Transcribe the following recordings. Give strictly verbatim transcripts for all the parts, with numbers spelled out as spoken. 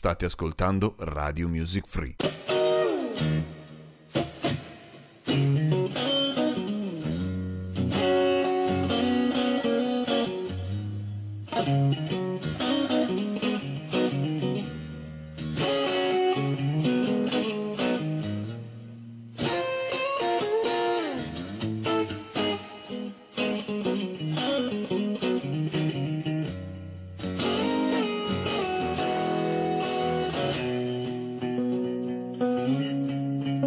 State ascoltando Radio Music Free. Thank you.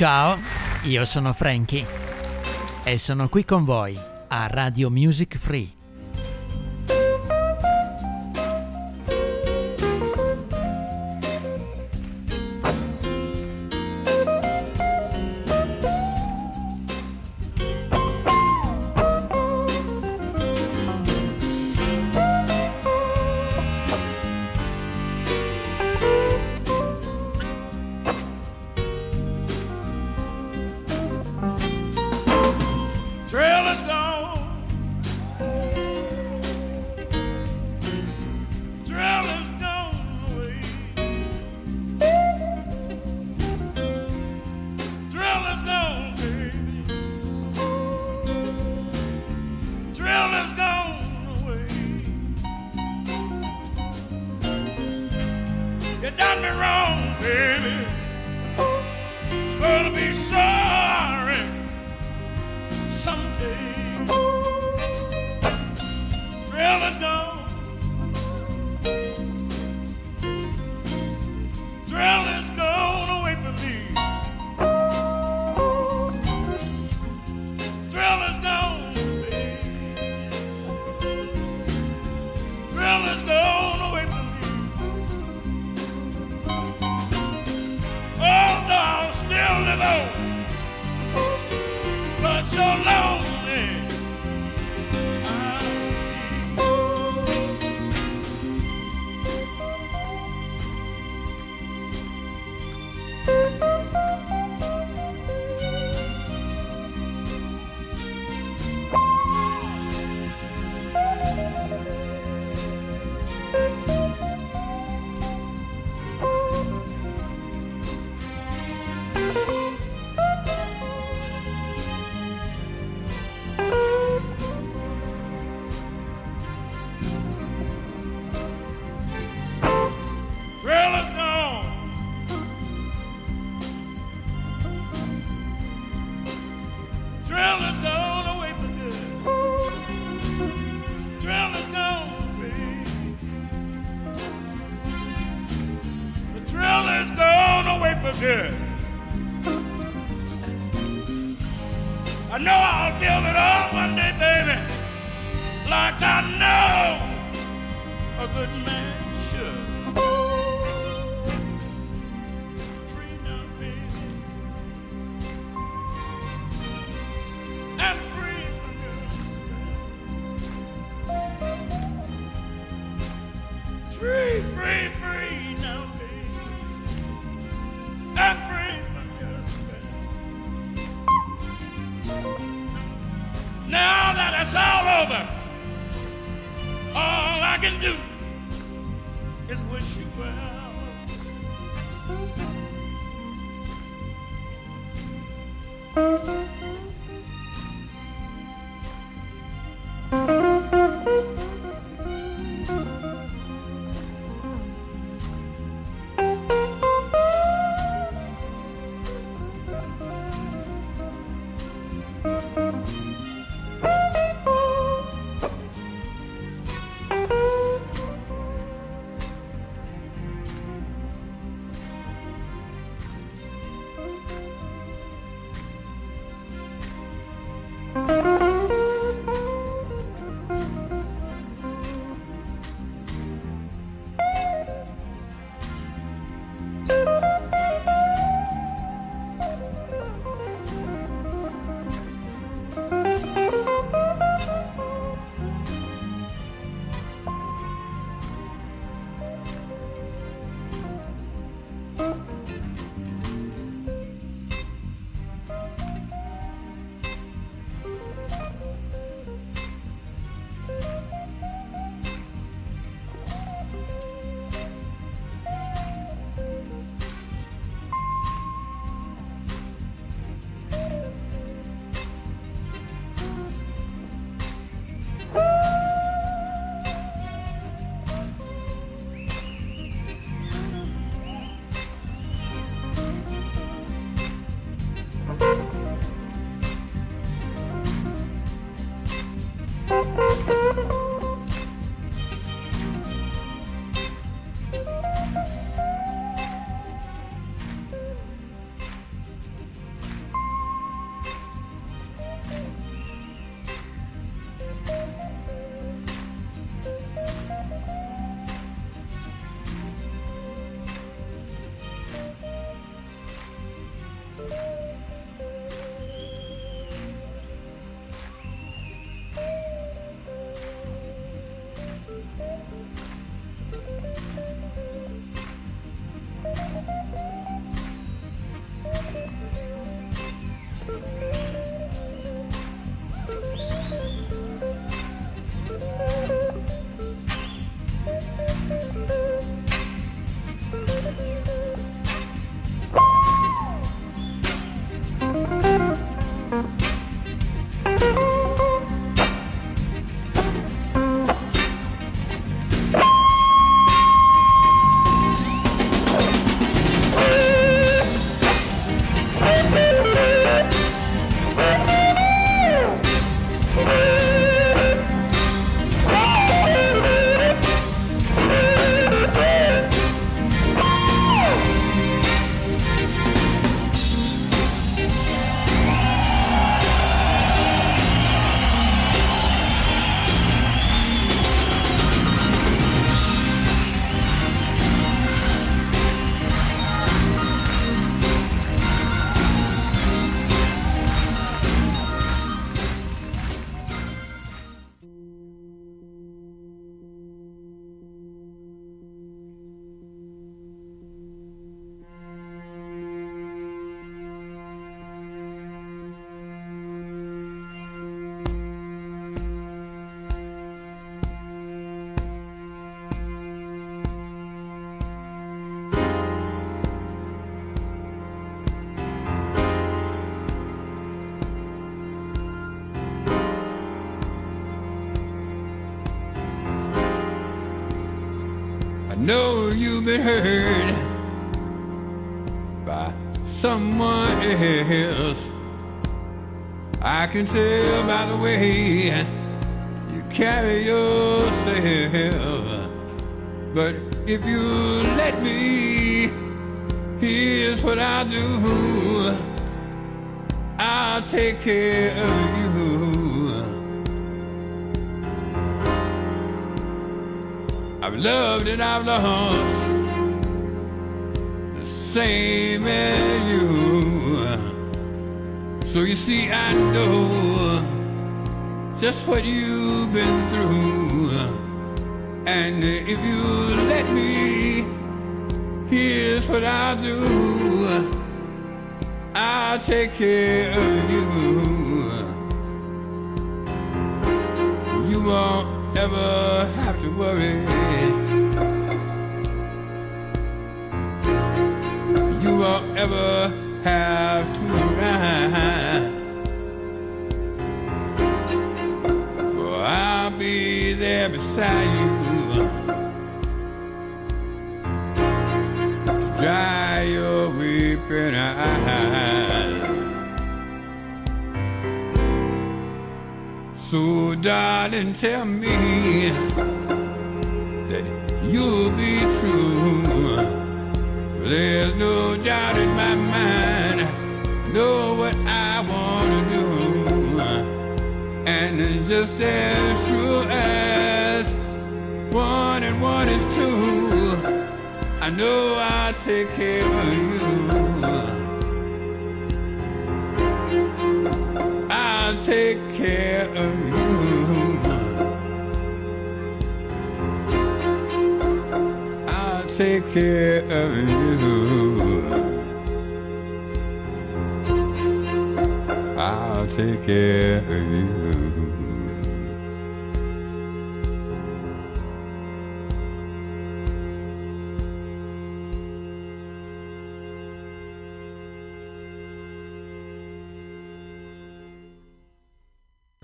Ciao, io sono Franky e sono qui con voi a Radio Music Free. Know you've been hurt by someone else. I can tell by the way you carry yourself. But if you let me, here's what I'll do. I'll take care of you. I've loved and I've lost the same as you. So you see, I know just what you've been through. And if you let me, here's what I'll do. I'll take care of you. You won't ever have to worry. You won't ever have to run, for I'll be there beside you to dry your weeping eyes. So darling, tell me that you'll be true. There's no doubt in my mind, I know what I want to do. And just as true as one and one is two, I know I'll take care of you. I'll take care of you. I'll take care of you. I'll take care of you.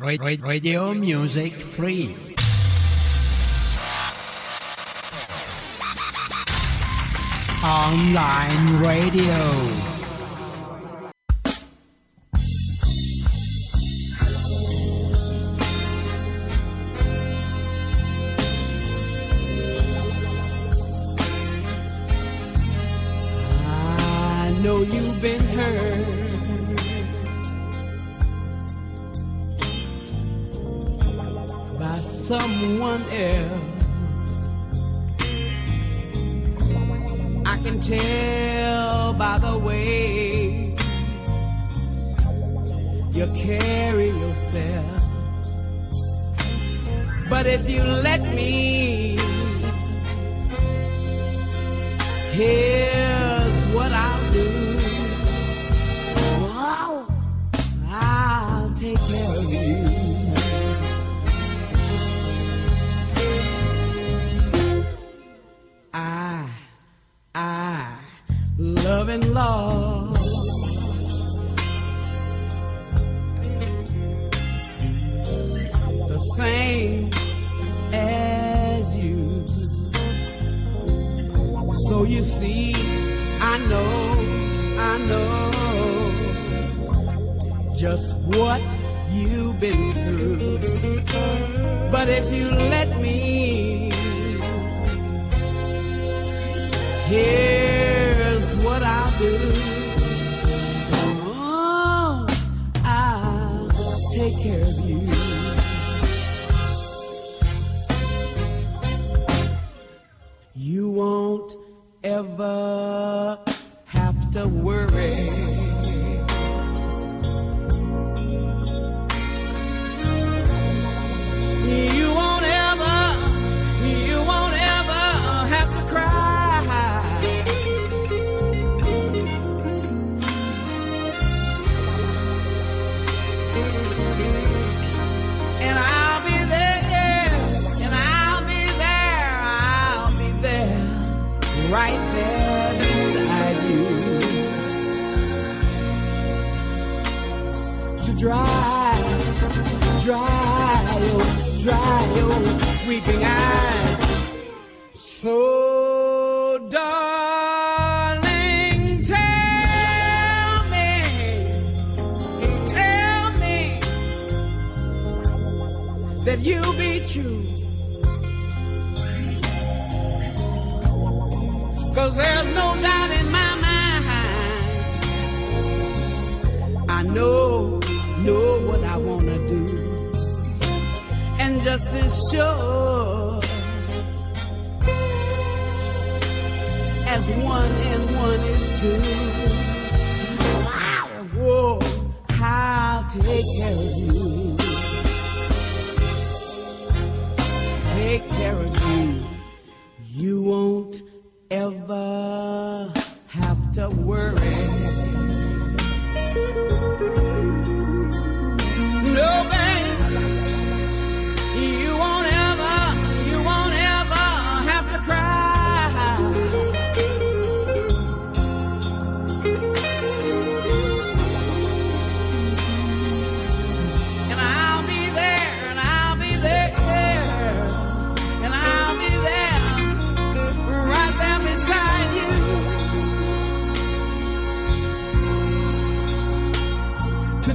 Radio Music Free. Online radio. Ah. loving lost. The same as you. So you see, I know, I know just what you've been through. But if you let me, here's what I'll do. Oh, I'll take care of you. You won't ever have to worry. You won't ever, you won't ever have to cry. And I'll be there, and I'll be there, I'll be there, right there beside you. To dry, dry your dry your weeping eyes. So darling, tell me, tell me that you'll be true, 'cause there's no doubt in my mind. I know, know what I wanna do. Just as sure as one and one is two, whoa, I'll take care of you, take care of you. You won't ever have to worry. No, baby.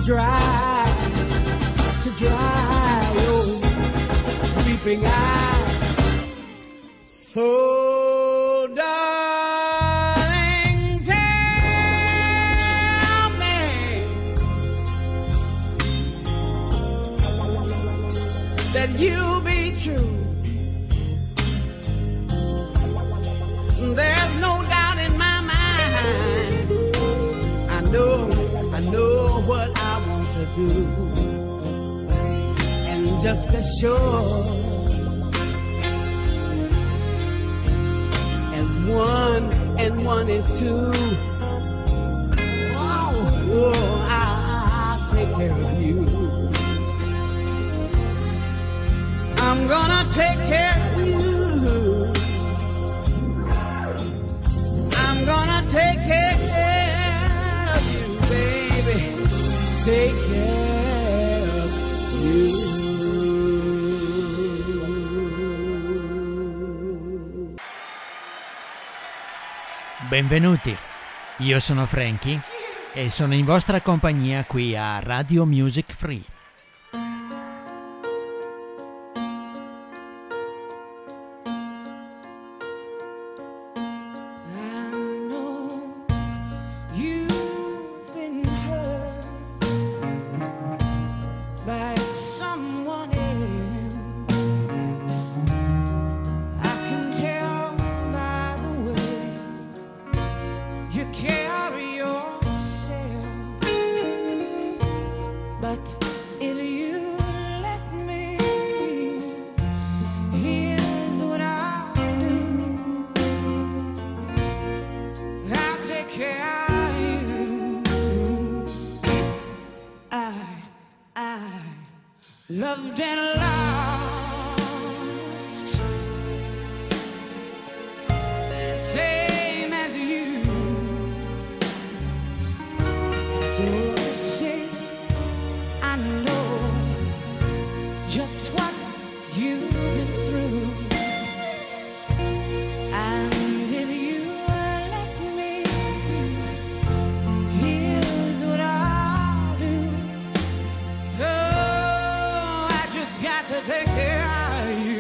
Dry, to dry your weeping eyes. So darling, tell me that you'll be true. There's no doubt in my mind. I know, I know what I to do, and just as sure as one and one is two, oh, oh, I'll take care of you. I'm gonna take care of you. I'm gonna take care of you, baby. Take care of you. Benvenuti, io sono Franky e sono in vostra compagnia qui a Radio Music Free. Loved and lost, same as you. still the same. I know just what you've been through, and if you let me, here's what I'll do. Oh, I just got to take care of you.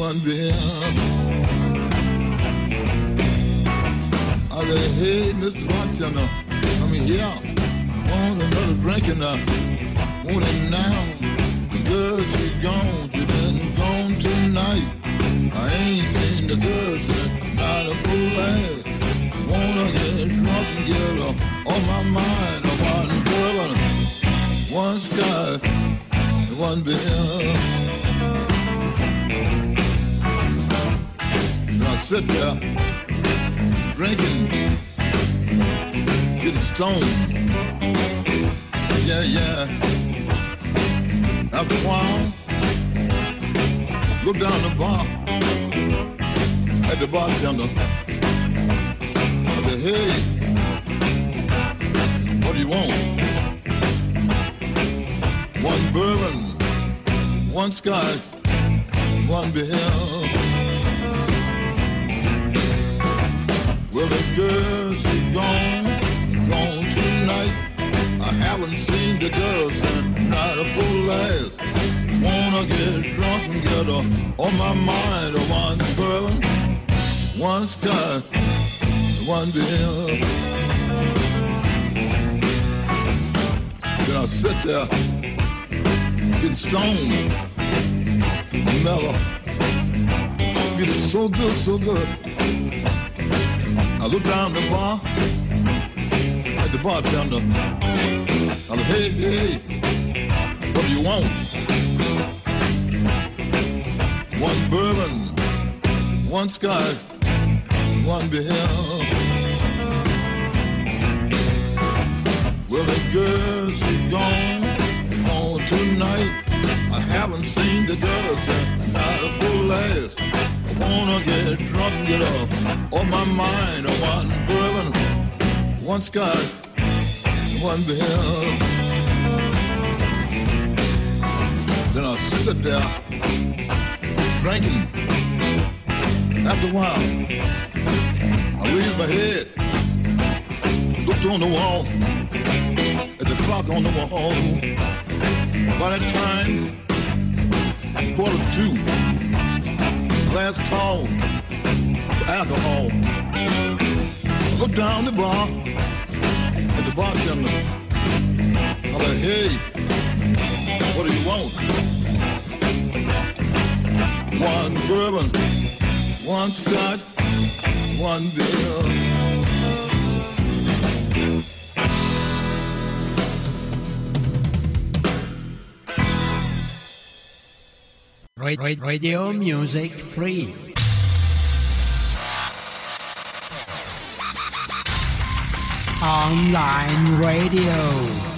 one beyond. I said, hey, Mister Bartender, I'm here. Want another drink and I want it now. The girl, she gone, she been gone tonight. I ain't seen the girl since not a full last. Wanna get drunk and get her on my mind. I want a girl on one sky, one beyond. I sit there, drinking, getting stoned, yeah, yeah. After a while, go down the bar, at the bartender, I say, hey, what do you want? One bourbon, one scotch, one beer. Well, the girl, she gone, gone tonight. I haven't seen the girl since not a full last. Wanna get drunk and get her on my mind. One bourbon, one scotch, one beer. Then I sit there, getting stoned, mellow. Getting so good, so good. I look down the bar at the bartender. I said, hey, hey, hey, what do you want? One bourbon, one scotch, one beer. Well, the girl, she gone, gone tonight. I haven't seen the girl since not a full last. I wanna get drunk and get up on my mind. I want bourbon, one scotch, one beer. Then I sit there, drinking. After a while, I raise my head, looked on the wall, at the clock on the wall. By that time, quarter to two. Last call for alcohol. I look down the bar at the bartender. I'm like, hey, what do you want? One bourbon, one scotch, one beer. Radio, Radio Music Free. Online radio.